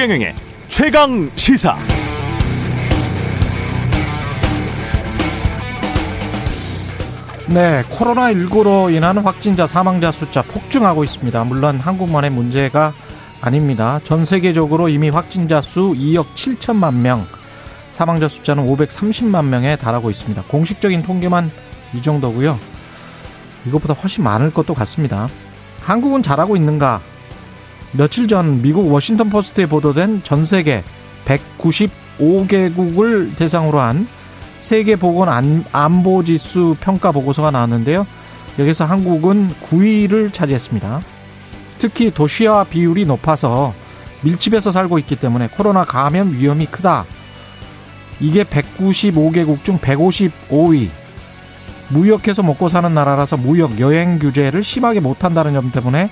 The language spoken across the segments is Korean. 최경영의 최강시사. 네, 코로나19로 인한 확진자 사망자 숫자 폭증하고 있습니다. 물론 한국만의 문제가 아닙니다. 전 세계적으로 이미 확진자 수 2억 7천만 명, 사망자 숫자는 530만 명에 달하고 있습니다. 공식적인 통계만 이 정도고요. 이것보다 훨씬 많을 것도 같습니다. 한국은 잘하고 있는가? 며칠 전 미국 워싱턴 포스트에 보도된 전 세계 195개국을 대상으로 한 세계보건안보지수 평가 보고서가 나왔는데요. 여기서 한국은 9위를 차지했습니다. 특히 도시화 비율이 높아서 밀집해서 살고 있기 때문에 코로나 감염 위험이 크다. 이게 195개국 중 155위. 무역해서 먹고 사는 나라라서 무역, 여행 규제를 심하게 못한다는 점 때문에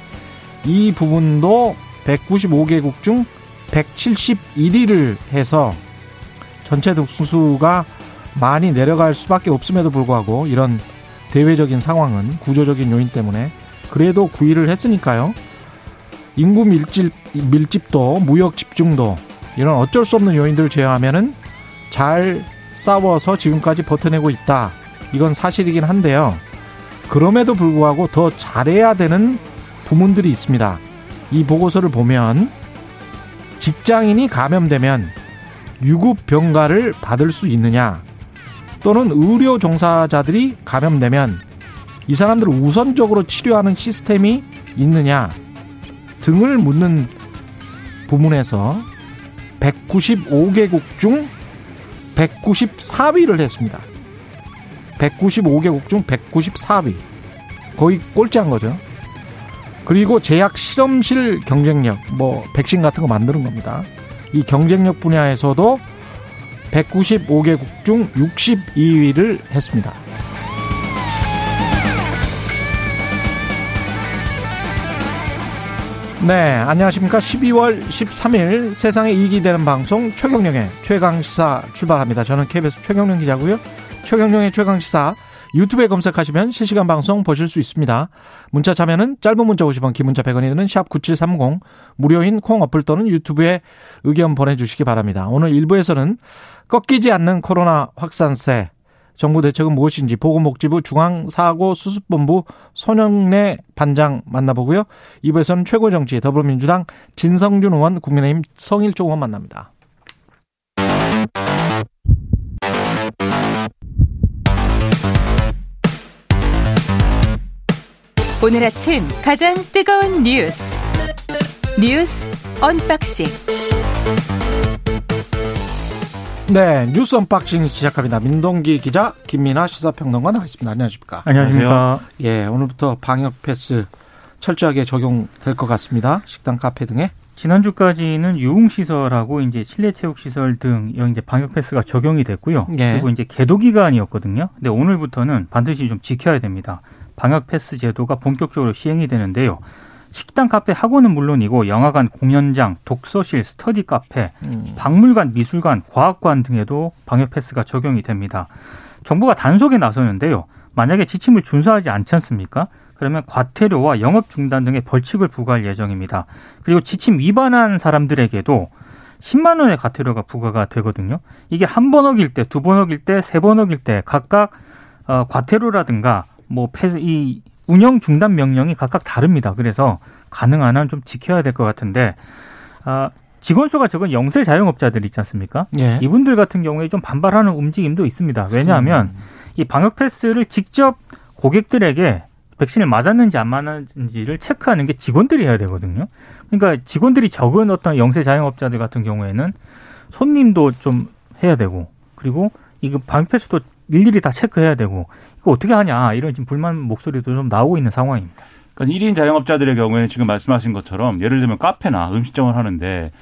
이 부분도 195개국 중 171위를 해서 전체 득수가 많이 내려갈 수밖에 없음에도 불구하고 이런 대외적인 상황은 구조적인 요인 때문에 그래도 9위를 했으니까요. 인구 밀집도 무역 집중도 이런 어쩔 수 없는 요인들을 제외하면은 잘 싸워서 지금까지 버텨내고 있다. 이건 사실이긴 한데요. 그럼에도 불구하고 더 잘해야 되는 부문들이 있습니다. 이 보고서를 보면 직장인이 감염되면 유급병가를 받을 수 있느냐, 또는 의료 종사자들이 감염되면 이 사람들을 우선적으로 치료하는 시스템이 있느냐 등을 묻는 부문에서 195개국 중 194위를 했습니다. 195개국 중 194위. 거의 꼴찌한 거죠. 그리고 제약 실험실 경쟁력, 백신 같은 거 만드는 겁니다. 이 경쟁력 분야에서도 195개국 중 62위를 했습니다. 네, 안녕하십니까. 12월 13일 세상에 이익이 되는 방송 최경령의 최강시사 출발합니다. 저는 KBS 최경령 기자고요. 최경령의 최강시사 유튜브에 검색하시면 실시간 방송 보실 수 있습니다. 문자 참여는 짧은 문자 50원, 긴 문자 100원이 드는 샵9730, 무료인 콩 어플 또는 유튜브에 의견 보내주시기 바랍니다. 오늘 1부에서는 꺾이지 않는 코로나 확산세, 정부 대책은 무엇인지 보건복지부 중앙사고수습본부 손영래 반장 만나보고요. 2부에서는 최고정치 더불어민주당 진성준 의원, 국민의힘 성일종 의원 만납니다. 오늘 아침 가장 뜨거운 뉴스 언박싱. 네, 뉴스 언박싱 시작합니다. 민동기 기자, 김민아 시사평론가 나와 있습니다. 안녕하십니까? 안녕하세요. 예, 오늘부터 방역 패스 철저하게 적용될 것 같습니다. 식당, 카페 등에. 지난주까지는 유흥시설하고 이제 실내체육시설 등 이제 방역패스가 적용이 됐고요. 예. 그리고 이제 계도기간이었거든요. 근데 오늘부터는 반드시 좀 지켜야 됩니다. 방역패스 제도가 본격적으로 시행이 되는데요. 식당, 카페, 학원은 물론이고 영화관, 공연장, 독서실, 스터디 카페, 박물관, 미술관, 과학관 등에도 방역패스가 적용이 됩니다. 정부가 단속에 나서는데요. 만약에 지침을 준수하지 않지 않습니까? 그러면 과태료와 영업 중단 등의 벌칙을 부과할 예정입니다. 그리고 지침 위반한 사람들에게도 10만 원의 과태료가 부과가 되거든요. 이게 한 번 어길 때, 두 번 어길 때, 세 번 어길 때 각각 과태료라든가 이 운영 중단 명령이 각각 다릅니다. 그래서 가능한 한 좀 지켜야 될 것 같은데 직원 수가 적은 영세 자영업자들 있지 않습니까? 예. 이분들 같은 경우에 좀 반발하는 움직임도 있습니다. 왜냐하면 이 방역 패스를 직접 고객들에게 백신을 맞았는지 안 맞았는지를 체크하는 게 직원들이 해야 되거든요. 그러니까 직원들이 적은 어떤 영세 자영업자들 같은 경우에는 손님도 좀 해야 되고, 그리고 이거 방역 패스도 일일이 다 체크해야 되고, 이거 어떻게 하냐, 이런 지금 불만 목소리도 좀 나오고 있는 상황입니다. 그러니까 1인 자영업자들의 경우에는 지금 말씀하신 것처럼 예를 들면 카페나 음식점을 하는데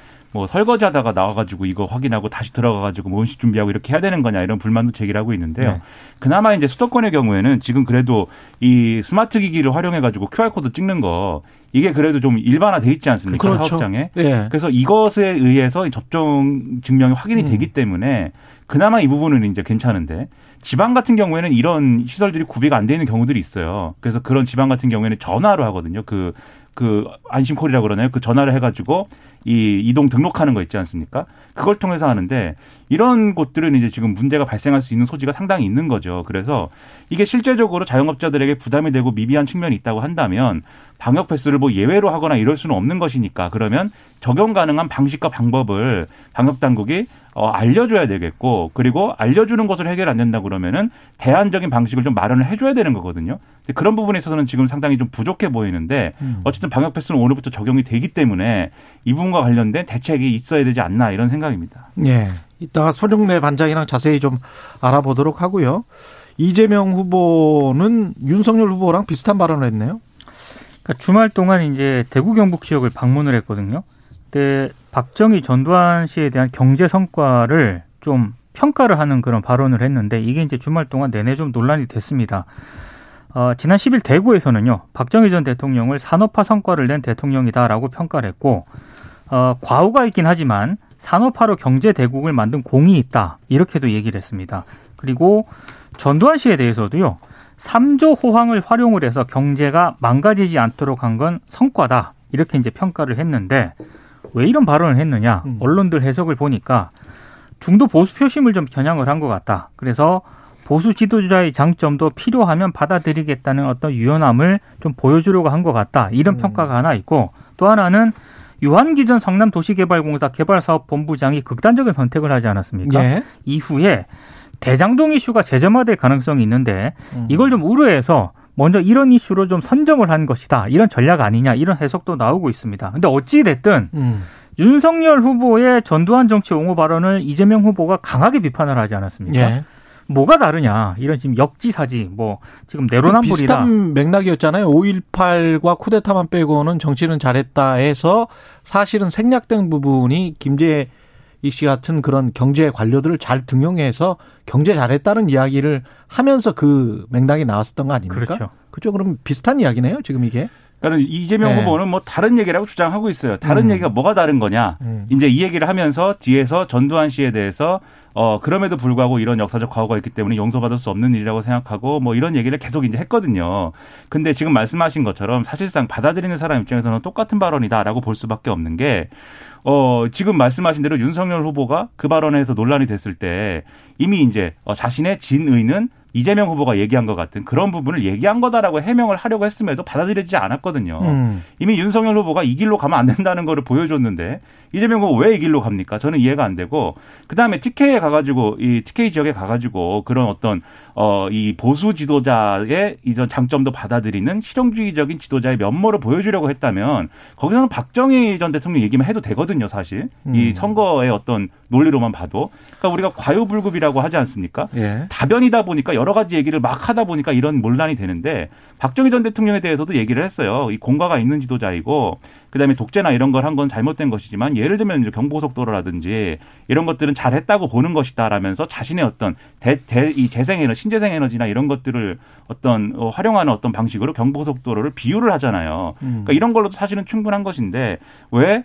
설거지하다가 나와가지고 이거 확인하고 다시 들어가가지고 음식 준비하고 이렇게 해야 되는 거냐, 이런 불만도 제기를 하고 있는데요. 네. 그나마 이제 수도권의 경우에는 지금 그래도 이 스마트 기기를 활용해가지고 QR코드 찍는 거, 이게 그래도 좀 일반화돼 있지 않습니까? 그렇죠. 사업장에. 네. 그래서 이것에 의해서 접종 증명이 확인이 되기 때문에 그나마 이 부분은 이제 괜찮은데, 지방 같은 경우에는 이런 시설들이 구비가 안 돼 있는 경우들이 있어요. 그래서 그런 지방 같은 경우에는 전화로 하거든요. 그 안심콜이라고 그러나요? 그 전화를 해가지고 이 이동 등록하는 거 있지 않습니까? 그걸 통해서 하는데 이런 곳들은 이제 지금 문제가 발생할 수 있는 소지가 상당히 있는 거죠. 그래서 이게 실제적으로 자영업자들에게 부담이 되고 미비한 측면이 있다고 한다면 방역 패스를 뭐 예외로 하거나 이럴 수는 없는 것이니까 그러면 적용 가능한 방식과 방법을 방역 당국이 알려줘야 되겠고 그리고 알려주는 것을 해결 안 된다 그러면은 대안적인 방식을 좀 마련을 해줘야 되는 거거든요. 그런 부분에 있어서는 지금 상당히 좀 부족해 보이는데 어쨌든 방역 패스는 오늘부터 적용이 되기 때문에 이 부분과 관련된 대책이 있어야 되지 않나 이런 생각입니다. 네. 이따가 손영래 반장이랑 자세히 좀 알아보도록 하고요. 이재명 후보는 윤석열 후보랑 비슷한 발언을 했네요. 그러니까 주말 동안 이제 대구 경북 지역을 방문을 했거든요. 그때 박정희 전두환 씨에 대한 경제 성과를 좀 평가를 하는 그런 발언을 했는데 이게 이제 주말 동안 내내 좀 논란이 됐습니다. 지난 10일 대구에서는요. 박정희 전 대통령을 산업화 성과를 낸 대통령이다라고 평가를 했고 과오가 있긴 하지만 산업화로 경제 대국을 만든 공이 있다. 이렇게도 얘기를 했습니다. 그리고 전두환 씨에 대해서도요. 3조 호황을 활용을 해서 경제가 망가지지 않도록 한 건 성과다. 이렇게 이제 평가를 했는데 왜 이런 발언을 했느냐. 언론들 해석을 보니까 중도 보수 표심을 좀 겨냥을 한 것 같다. 그래서 보수 지도자의 장점도 필요하면 받아들이겠다는 어떤 유연함을 좀 보여주려고 한 것 같다. 이런 평가가 하나 있고 또 하나는 유한기 전 성남도시개발공사 개발사업본부장이 극단적인 선택을 하지 않았습니까? 예. 이후에 대장동 이슈가 재점화될 가능성이 있는데 이걸 좀 우려해서 먼저 이런 이슈로 좀 선점을 한 것이다. 이런 전략 아니냐 이런 해석도 나오고 있습니다. 근데 어찌 됐든 윤석열 후보의 전두환 정치 옹호 발언을 이재명 후보가 강하게 비판을 하지 않았습니까? 예. 뭐가 다르냐. 이런 지금 역지사지, 뭐, 지금 내로남불이다. 비슷한 맥락이었잖아요. 5.18과 쿠데타만 빼고는 정치는 잘했다 해서 사실은 생략된 부분이 김재익 씨 같은 그런 경제 관료들을 잘 등용해서 경제 잘했다는 이야기를 하면서 그 맥락이 나왔었던 거 아닙니까? 그렇죠. 그렇죠. 그럼 비슷한 이야기네요, 지금 이게. 그러니까 이재명 네. 후보는 뭐 다른 얘기라고 주장하고 있어요. 다른 얘기가 뭐가 다른 거냐. 이제 이 얘기를 하면서 뒤에서 전두환 씨에 대해서 그럼에도 불구하고 이런 역사적 과오가 있기 때문에 용서받을 수 없는 일이라고 생각하고 뭐 이런 얘기를 계속 이제 했거든요. 근데 지금 말씀하신 것처럼 사실상 받아들이는 사람 입장에서는 똑같은 발언이다라고 볼 수밖에 없는 게 지금 말씀하신 대로 윤석열 후보가 그 발언에서 논란이 됐을 때 이미 이제 자신의 진의는 이재명 후보가 얘기한 것 같은 그런 부분을 얘기한 거다라고 해명을 하려고 했음에도 받아들여지지 않았거든요. 이미 윤석열 후보가 이 길로 가면 안 된다는 거를 보여줬는데 이재명 후보 왜 이 길로 갑니까? 저는 이해가 안 되고 그다음에 TK에 가가지고 이 TK 지역에 가가지고 그런 어떤 이 보수 지도자의 이런 장점도 받아들이는 실용주의적인 지도자의 면모를 보여주려고 했다면 거기서는 박정희 전 대통령 얘기만 해도 되거든요, 사실. 이 선거의 어떤 논리로만 봐도. 그러니까 우리가 과유불급이라고 하지 않습니까? 예. 다변이다 보니까 여러 가지 얘기를 막 하다 보니까 이런 논란이 되는데 박정희 전 대통령에 대해서도 얘기를 했어요. 이 공과가 있는 지도자이고 그다음에 독재나 이런 걸 한 건 잘못된 것이지만 예를 들면 이제 경부고속도로라든지 이런 것들은 잘했다고 보는 것이다라면서 자신의 어떤 이 재생에너지, 신재생에너지나 이런 것들을 어떤 활용하는 어떤 방식으로 경부고속도로를 비유를 하잖아요. 그러니까 이런 걸로도 사실은 충분한 것인데 왜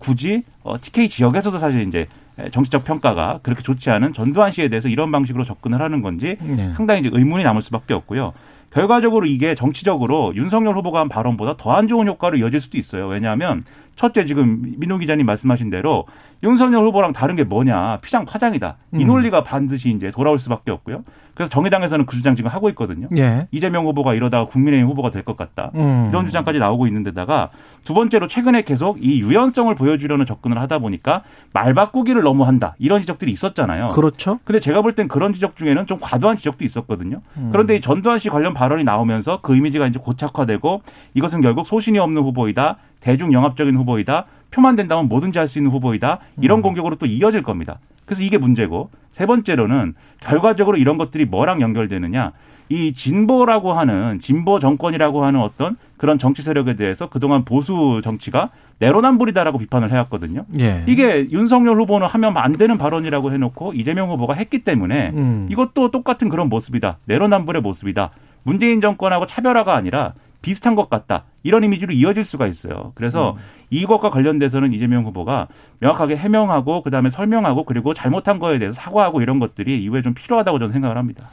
굳이 TK 지역에서도 사실 이제 정치적 평가가 그렇게 좋지 않은 전두환 씨에 대해서 이런 방식으로 접근을 하는 건지 상당히 이제 의문이 남을 수밖에 없고요. 결과적으로 이게 정치적으로 윤석열 후보가 한 발언보다 더 안 좋은 효과로 이어질 수도 있어요. 왜냐하면 첫째 지금 민동 기자님 말씀하신 대로 윤석열 후보랑 다른 게 뭐냐. 피장파장이다. 이 논리가 반드시 이제 돌아올 수밖에 없고요. 그래서 정의당에서는 그 주장 지금 하고 있거든요. 예. 이재명 후보가 이러다가 국민의힘 후보가 될 것 같다. 이런 주장까지 나오고 있는 데다가 두 번째로 최근에 계속 이 유연성을 보여주려는 접근을 하다 보니까 말 바꾸기를 너무 한다. 이런 지적들이 있었잖아요. 그렇죠. 근데 제가 볼 땐 그런 지적 중에는 좀 과도한 지적도 있었거든요. 그런데 이 전두환 씨 관련 발언이 나오면서 그 이미지가 이제 고착화되고 이것은 결국 소신이 없는 후보이다. 대중영합적인 후보이다. 표만 된다면 뭐든지 할 수 있는 후보이다. 이런 공격으로 또 이어질 겁니다. 그래서 이게 문제고 세 번째로는 결과적으로 이런 것들이 뭐랑 연결되느냐. 이 진보라고 하는 진보 정권이라고 하는 어떤 그런 정치 세력에 대해서 그동안 보수 정치가 내로남불이다라고 비판을 해왔거든요. 예. 이게 윤석열 후보는 하면 안 되는 발언이라고 해놓고 이재명 후보가 했기 때문에 이것도 똑같은 그런 모습이다. 내로남불의 모습이다. 문재인 정권하고 차별화가 아니라 비슷한 것 같다. 이런 이미지로 이어질 수가 있어요. 그래서 이것과 관련돼서는 이재명 후보가 명확하게 해명하고 그다음에 설명하고 그리고 잘못한 거에 대해서 사과하고 이런 것들이 이후에 좀 필요하다고 저는 생각을 합니다.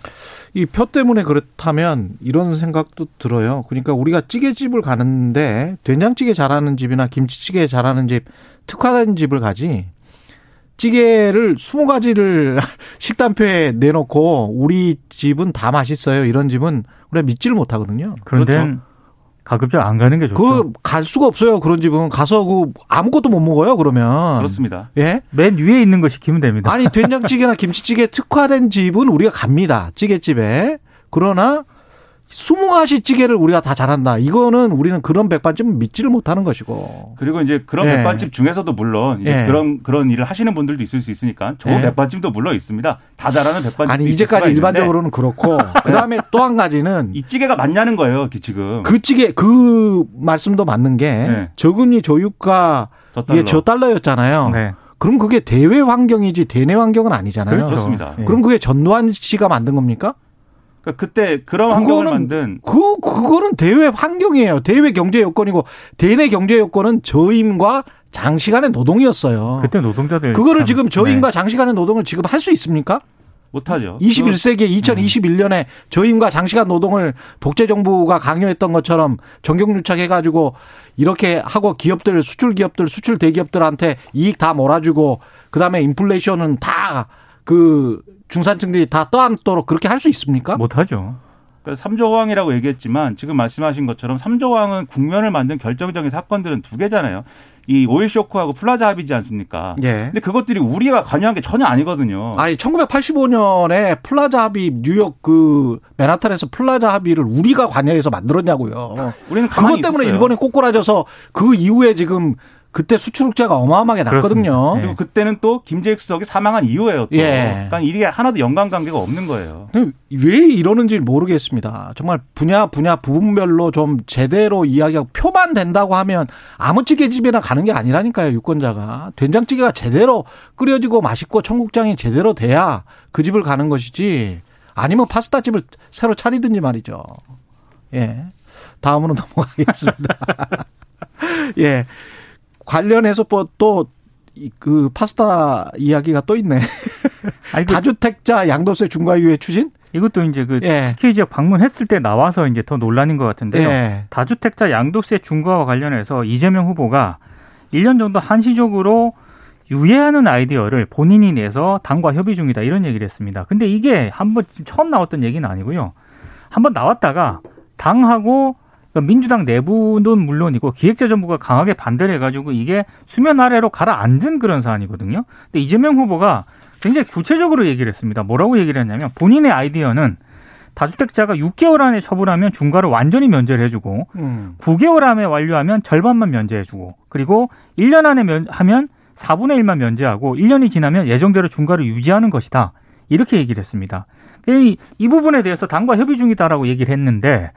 이 표 때문에 그렇다면 이런 생각도 들어요. 그러니까 우리가 찌개집을 가는데 된장찌개 잘하는 집이나 김치찌개 잘하는 집, 특화된 집을 가지 찌개를 20가지를 식단표에 내놓고 우리 집은 다 맛있어요. 이런 집은 우리가 믿지를 못하거든요. 그런데 그렇죠. 가급적 안 가는 게 좋죠. 그 갈 수가 없어요. 그런 집은 가서 그 아무것도 못 먹어요. 그러면 그렇습니다. 예, 맨 위에 있는 거 시키면 됩니다. 아니 된장찌개나 김치찌개 특화된 집은 우리가 갑니다. 찌개집에. 그러나 20가지 찌개를 우리가 다 잘한다. 이거는 우리는 그런 백반집은 믿지를 못하는 것이고. 그리고 이제 그런 예. 백반집 중에서도 물론 이제 예. 그런 일을 하시는 분들도 있을 수 있으니까 좋은 예. 백반집도 물론 있습니다. 다 잘하는 백반집도 아니 이제까지 일반적으로는 그렇고 그다음에 또 한 가지는 이 찌개가 맞냐는 거예요. 지금. 그 찌개 그 말씀도 맞는 게 네. 저금리 저유가 이게 저달러였잖아요. 네. 그럼 그게 대외 환경이지 대내 환경은 아니잖아요. 그렇습니다. 그럼 그게 전두환 씨가 만든 겁니까? 그때 그런 환경을 만든 그거는 대외 환경이에요. 대외 경제 여건이고 대내 경제 여건은 저임과 장시간의 노동이었어요. 그때 노동자들 그거를 지금 저임과 네. 장시간의 노동을 지금 할 수 있습니까? 못하죠. 21세기 2021년에 저임과 장시간 노동을 독재 정부가 강요했던 것처럼 정경유착해가지고 이렇게 하고 기업들 수출기업들 수출대기업들한테 이익 다 몰아주고 그다음에 인플레이션은 다 그 중산층들이 다 떠안도록 그렇게 할 수 있습니까? 못하죠. 그러니까 3조 호황이라고 얘기했지만 지금 말씀하신 것처럼 3조 호황은 국면을 만든 결정적인 사건들은 두 개잖아요. 이 오일 쇼크하고 플라자 합의지 않습니까? 예. 근데 그것들이 우리가 관여한 게 전혀 아니거든요. 아니 1985년에 플라자 합의 뉴욕 그 맨하탄에서 플라자 합의를 우리가 관여해서 만들었냐고요. 우리는 가만히 그것 때문에 있었어요. 일본에 꼬꾸라져서 그 이후에 지금 그때 수출국제가 어마어마하게 났거든요. 네. 그리고 그때는 또 김재익 수석이 사망한 이후에요. 또. 예. 그러니까 이게 하나도 연관관계가 없는 거예요. 왜 이러는지 모르겠습니다. 정말 분야 부분별로 좀 제대로 이야기하고 표만 된다고 하면 아무 찌개집이나 가는 게 아니라니까요. 유권자가. 된장찌개가 제대로 끓여지고 맛있고 청국장이 제대로 돼야 그 집을 가는 것이지 아니면 파스타집을 새로 차리든지 말이죠. 예. 다음으로 넘어가겠습니다. 예. 관련해서 또 그 파스타 이야기가 또 있네. 아니, 다주택자 양도세 중과유예 추진? 이것도 이제 그 예. TK 지역 방문했을 때 나와서 이제 더 논란인 것 같은데요. 예. 다주택자 양도세 중과와 관련해서 이재명 후보가 1년 정도 한시적으로 유예하는 아이디어를 본인이 내서 당과 협의 중이다 이런 얘기를 했습니다. 근데 이게 한번 처음 나왔던 얘기는 아니고요. 한번 나왔다가 당하고 민주당 내부는 물론이고 기획재정부가 강하게 반대를 해가지고 이게 수면 아래로 가라앉은 그런 사안이거든요. 근데 이재명 후보가 굉장히 구체적으로 얘기를 했습니다. 뭐라고 얘기를 했냐면 본인의 아이디어는 다주택자가 6개월 안에 처분하면 중과를 완전히 면제를 해주고 9개월 안에 완료하면 절반만 면제해주고 그리고 1년 안에 하면 4분의 1만 면제하고 1년이 지나면 예정대로 중과를 유지하는 것이다. 이렇게 얘기를 했습니다. 이 부분에 대해서 당과 협의 중이다라고 얘기를 했는데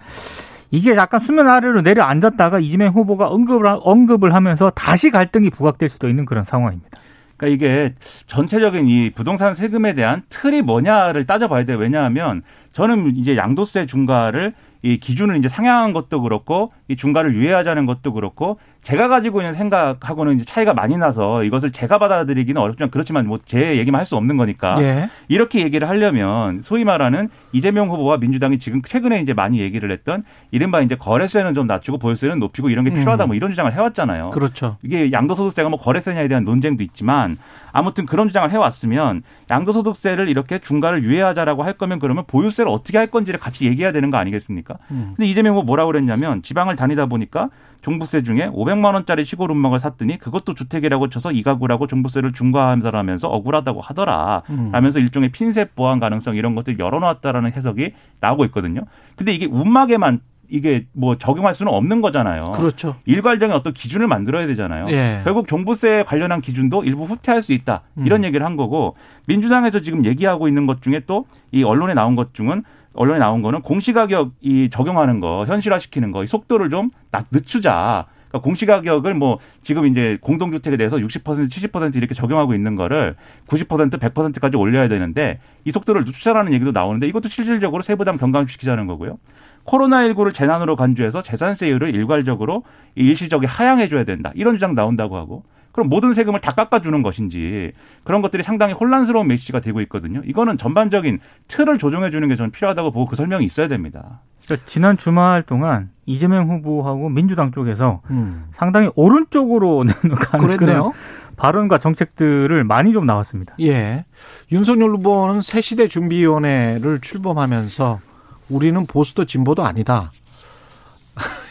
이게 약간 수면 아래로 내려앉았다가 이재명 후보가 언급을 하면서 다시 갈등이 부각될 수도 있는 그런 상황입니다. 그러니까 이게 전체적인 이 부동산 세금에 대한 틀이 뭐냐를 따져봐야 돼요. 왜냐하면 저는 이제 양도세 중과를 이 기준을 이제 상향한 것도 그렇고 이 중과를 유예하자는 것도 그렇고 제가 가지고 있는 생각하고는 이제 차이가 많이 나서 이것을 제가 받아들이기는 어렵지만 그렇지만 뭐 제 얘기만 할 수 없는 거니까 예. 이렇게 얘기를 하려면 소위 말하는 이재명 후보와 민주당이 지금 최근에 이제 많이 얘기를 했던 이른바 이제 거래세는 좀 낮추고 보유세는 높이고 이런 게 필요하다 뭐 이런 주장을 해왔잖아요. 그렇죠. 이게 양도소득세가 뭐 거래세냐에 대한 논쟁도 있지만 아무튼 그런 주장을 해왔으면 양도소득세를 이렇게 중과를 유예하자라고 할 거면 그러면 보유세를 어떻게 할 건지를 같이 얘기해야 되는 거 아니겠습니까? 근데 이재명 후보 뭐라고 그랬냐면 지방을 다니다 보니까 종부세 중에 500만 원짜리 시골 음막을 샀더니 그것도 주택이라고 쳐서 이 가구라고 종부세를 중과한다라면서 억울하다고 하더라. 라면서 일종의 핀셋 보완 가능성 이런 것들 열어놨다라는 해석이 나오고 있거든요. 근데 이게 움막에만 이게 뭐 적용할 수는 없는 거잖아요. 그렇죠. 일괄적인 어떤 기준을 만들어야 되잖아요. 예. 결국 종부세에 관련한 기준도 일부 후퇴할 수 있다. 이런 얘기를 한 거고 민주당에서 지금 얘기하고 있는 것 중에 또 이 언론에 나온 거는 공시가격이 적용하는 거, 현실화시키는 거, 이 속도를 좀 늦추자. 그러니까 공시가격을 뭐 지금 이제 공동주택에 대해서 60%, 70% 이렇게 적용하고 있는 거를 90%, 100%까지 올려야 되는데 이 속도를 늦추자라는 얘기도 나오는데 이것도 실질적으로 세부담 경감시키자는 거고요. 코로나19를 재난으로 간주해서 재산세율을 일괄적으로 일시적으로 하향해줘야 된다. 이런 주장 나온다고 하고. 그럼 모든 세금을 다 깎아주는 것인지 그런 것들이 상당히 혼란스러운 메시지가 되고 있거든요. 이거는 전반적인 틀을 조정해 주는 게 저는 필요하다고 보고 그 설명이 있어야 됩니다. 그러니까 지난 주말 동안 이재명 후보하고 민주당 쪽에서 상당히 오른쪽으로 가는 그런 발언과 정책들을 많이 좀 나왔습니다. 예, 윤석열 후보는 새시대 준비위원회를 출범하면서 우리는 보수도 진보도 아니다.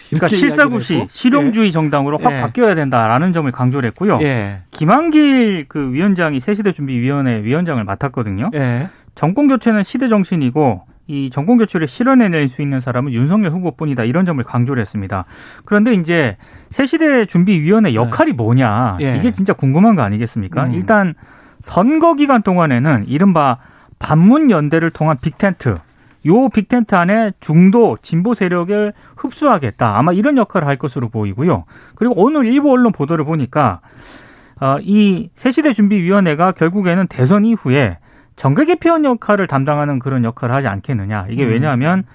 그러니까 실사구시 실용주의 정당으로 확 바뀌어야 된다라는 점을 강조를 했고요. 예. 김한길 그 위원장이 새시대 준비위원회 위원장을 맡았거든요. 예. 정권 교체는 시대 정신이고 이 정권 교체를 실현해낼 수 있는 사람은 윤석열 후보뿐이다 이런 점을 강조를 했습니다. 그런데 이제 새시대 준비위원회 역할이 뭐냐 이게 진짜 궁금한 거 아니겠습니까? 일단 선거 기간 동안에는 이른바 반문 연대를 통한 빅텐트. 요 빅텐트 안에 중도 진보 세력을 흡수하겠다. 아마 이런 역할을 할 것으로 보이고요. 그리고 오늘 일부 언론 보도를 보니까 이 새시대 준비위원회가 결국에는 대선 이후에 정계 개편 역할을 담당하는 그런 역할을 하지 않겠느냐. 이게 왜냐하면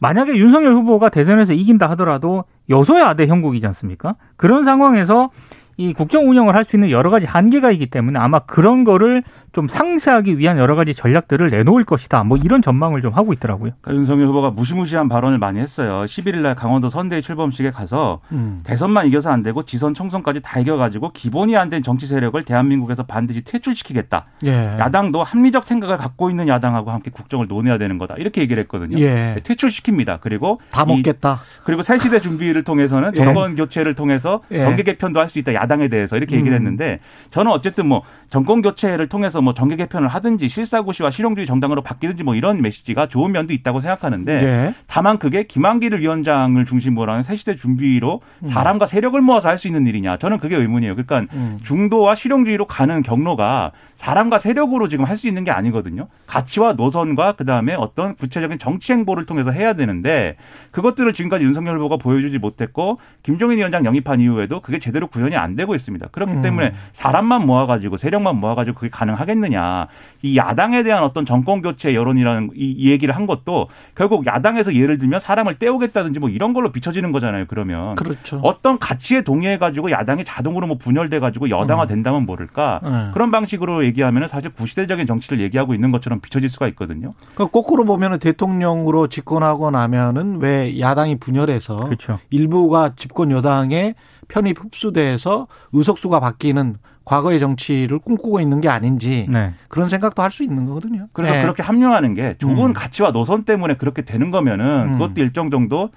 만약에 윤석열 후보가 대선에서 이긴다 하더라도 여소야대 형국이지 않습니까? 그런 상황에서 이 국정 운영을 할 수 있는 여러 가지 한계가 있기 때문에 아마 그런 거를 좀 상쇄하기 위한 여러 가지 전략들을 내놓을 것이다. 뭐 이런 전망을 좀 하고 있더라고요. 그러니까 윤석열 후보가 무시무시한 발언을 많이 했어요. 11일 날 강원도 선대위 출범식에 가서 대선만 이겨서 안 되고 지선 총선까지 다 이겨가지고 기본이 안 된 정치 세력을 대한민국에서 반드시 퇴출시키겠다. 예. 야당도 합리적 생각을 갖고 있는 야당하고 함께 국정을 논해야 되는 거다. 이렇게 얘기를 했거든요. 예. 퇴출시킵니다. 그리고 다 먹겠다. 그리고 새시대 준비를 통해서는 정권 교체를 통해서 정계 개편도 할 수 있다. 야당에 대해서 이렇게 얘기를 했는데 저는 어쨌든 뭐 정권 교체를 통해서 뭐 정계 개편을 하든지 실사고시와 실용주의 정당으로 바뀌든지 뭐 이런 메시지가 좋은 면도 있다고 생각하는데 다만 그게 김한길 위원장을 중심으로 하는 새시대 준비로 사람과 세력을 모아서 할 수 있는 일이냐 저는 그게 의문이에요. 그러니까 중도와 실용주의로 가는 경로가 사람과 세력으로 지금 할 수 있는 게 아니거든요. 가치와 노선과 그다음에 어떤 구체적인 정치 행보를 통해서 해야 되는데 그것들을 지금까지 윤석열 후보가 보여주지 못했고 김종인 위원장 영입한 이후에도 그게 제대로 구현이 안 되고 있습니다. 그렇기 때문에 사람만 모아가지고 세력만 모아가지고 그게 가능하겠느냐. 이 야당에 대한 어떤 정권교체 여론이라는 이 얘기를 한 것도 결국 야당에서 예를 들면 사람을 떼우겠다든지 뭐 이런 걸로 비춰지는 거잖아요. 그러면 그렇죠. 어떤 가치에 동의해가지고 야당이 자동으로 뭐 분열돼가지고 여당화된다면 모를까. 그런 방식으로 얘기하면 사실 구시대적인 정치를 얘기하고 있는 것처럼 비춰질 수가 있거든요. 그러니까 거꾸로 보면 대통령으로 집권하고 나면은 왜 야당이 분열해서 그렇죠. 일부가 집권 여당에 편입 흡수돼서 의석수가 바뀌는 과거의 정치를 꿈꾸고 있는 게 아닌지 그런 생각도 할 수 있는 거거든요. 그래서 그렇게 합류하는 게 좋은 가치와 노선 때문에 그렇게 되는 거면은 그것도 일정 정도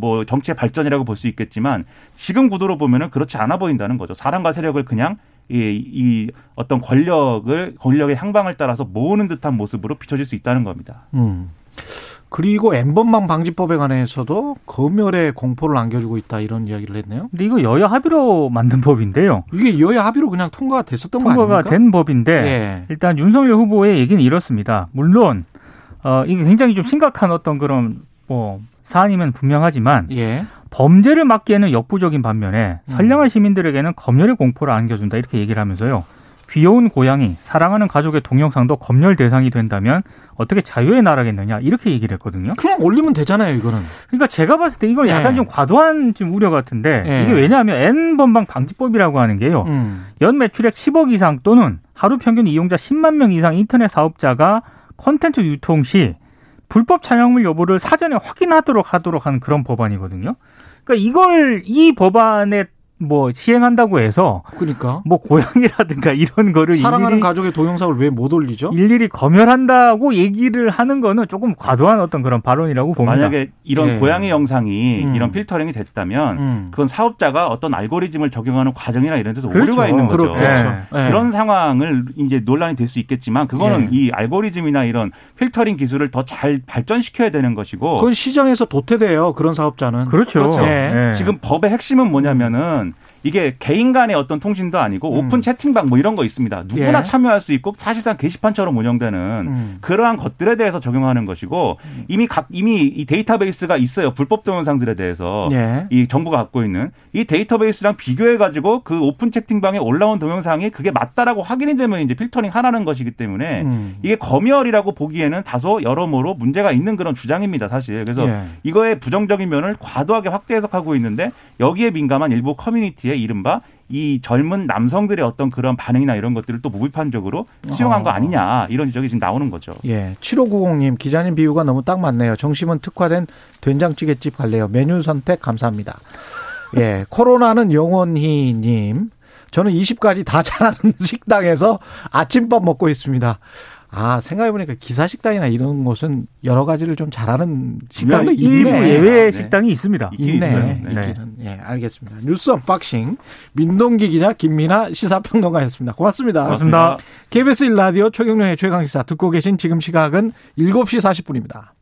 뭐 정치의 발전이라고 볼 수 있겠지만 지금 구도로 보면은 그렇지 않아 보인다는 거죠. 사람과 세력을 그냥 이 어떤 권력의 향방을 따라서 모으는 듯한 모습으로 비춰질 수 있다는 겁니다. 그리고 N번방 방지법에 관해서도 검열의 공포를 안겨주고 있다 이런 이야기를 했네요. 근데 이거 여야 합의로 만든 법인데요. 이게 여야 합의로 그냥 통과가 됐었던 거 아닙니까? 통과가 된 법인데 일단 윤석열 후보의 얘기는 이렇습니다. 물론 이게 굉장히 좀 심각한 어떤 그런 뭐 사안이면 분명하지만 범죄를 막기에는 역부족인 반면에 선량한 시민들에게는 검열의 공포를 안겨준다 이렇게 얘기를 하면서요. 귀여운 고양이, 사랑하는 가족의 동영상도 검열 대상이 된다면 어떻게 자유의 나라겠느냐 이렇게 얘기를 했거든요. 그냥 올리면 되잖아요, 이거는. 그러니까 제가 봤을 때 이건 약간 좀 과도한 좀 우려 같은데 이게 왜냐하면 N번방 방지법이라고 하는 게요. 연 매출액 10억 이상 또는 하루 평균 이용자 10만 명 이상 인터넷 사업자가 콘텐츠 유통 시 불법 촬영물 여부를 사전에 확인하도록 하는 그런 법안이거든요. 그러니까 이걸 이 법안에 뭐 시행한다고 해서 그러니까 뭐 고양이라든가 이런 거를 사랑하는 가족의 동영상을 왜 못 올리죠? 일일이 검열한다고 얘기를 하는 거는 조금 과도한 어떤 그런 발언이라고 봅니다. 만약에 이런 고양이 영상이 이런 필터링이 됐다면 그건 사업자가 어떤 알고리즘을 적용하는 과정이나 이런 데서 오류가 있는 거죠. 그런 상황을 이제 논란이 될 수 있겠지만 그거는 이 알고리즘이나 이런 필터링 기술을 더 잘 발전시켜야 되는 것이고 그건 시장에서 도태돼요. 그런 사업자는. 그렇죠. 지금 법의 핵심은 뭐냐면은 이게 개인 간의 어떤 통신도 아니고 오픈 채팅방 뭐 이런 거 있습니다. 누구나 참여할 수 있고 사실상 게시판처럼 운영되는 그러한 것들에 대해서 적용하는 것이고 이미 이 데이터베이스가 있어요. 불법 동영상들에 대해서 이 정부가 갖고 있는 이 데이터베이스랑 비교해가지고 그 오픈 채팅방에 올라온 동영상이 그게 맞다라고 확인이 되면 이제 필터링 하라는 것이기 때문에 이게 검열이라고 보기에는 다소 여러모로 문제가 있는 그런 주장입니다. 사실. 그래서 이거의 부정적인 면을 과도하게 확대 해석하고 있는데 여기에 민감한 일부 커뮤니티에 이른바 이 젊은 남성들의 어떤 그런 반응이나 이런 것들을 또 무비판적으로 수용한 거 아니냐 이런 지적이 지금 나오는 거죠. 예, 7590님 기자님 비유가 너무 딱 맞네요. 정심은 특화된 된장찌개집 갈래요. 메뉴 선택 감사합니다. 예, 코로나는 영원히님. 저는 20가지 다 잘하는 식당에서 아침밥 먹고 있습니다. 아, 생각해보니까 기사식당이나 이런 곳은 여러 가지를 좀 잘하는 식당도 있네. 일부 예외의 식당이 있습니다. 있네. 네. 네, 알겠습니다. 뉴스 언박싱 민동기 기자, 김민아 시사평론가였습니다. 고맙습니다. 고맙습니다. KBS 1라디오 최경령의 최강시사 듣고 계신 지금 시각은 7시 40분입니다.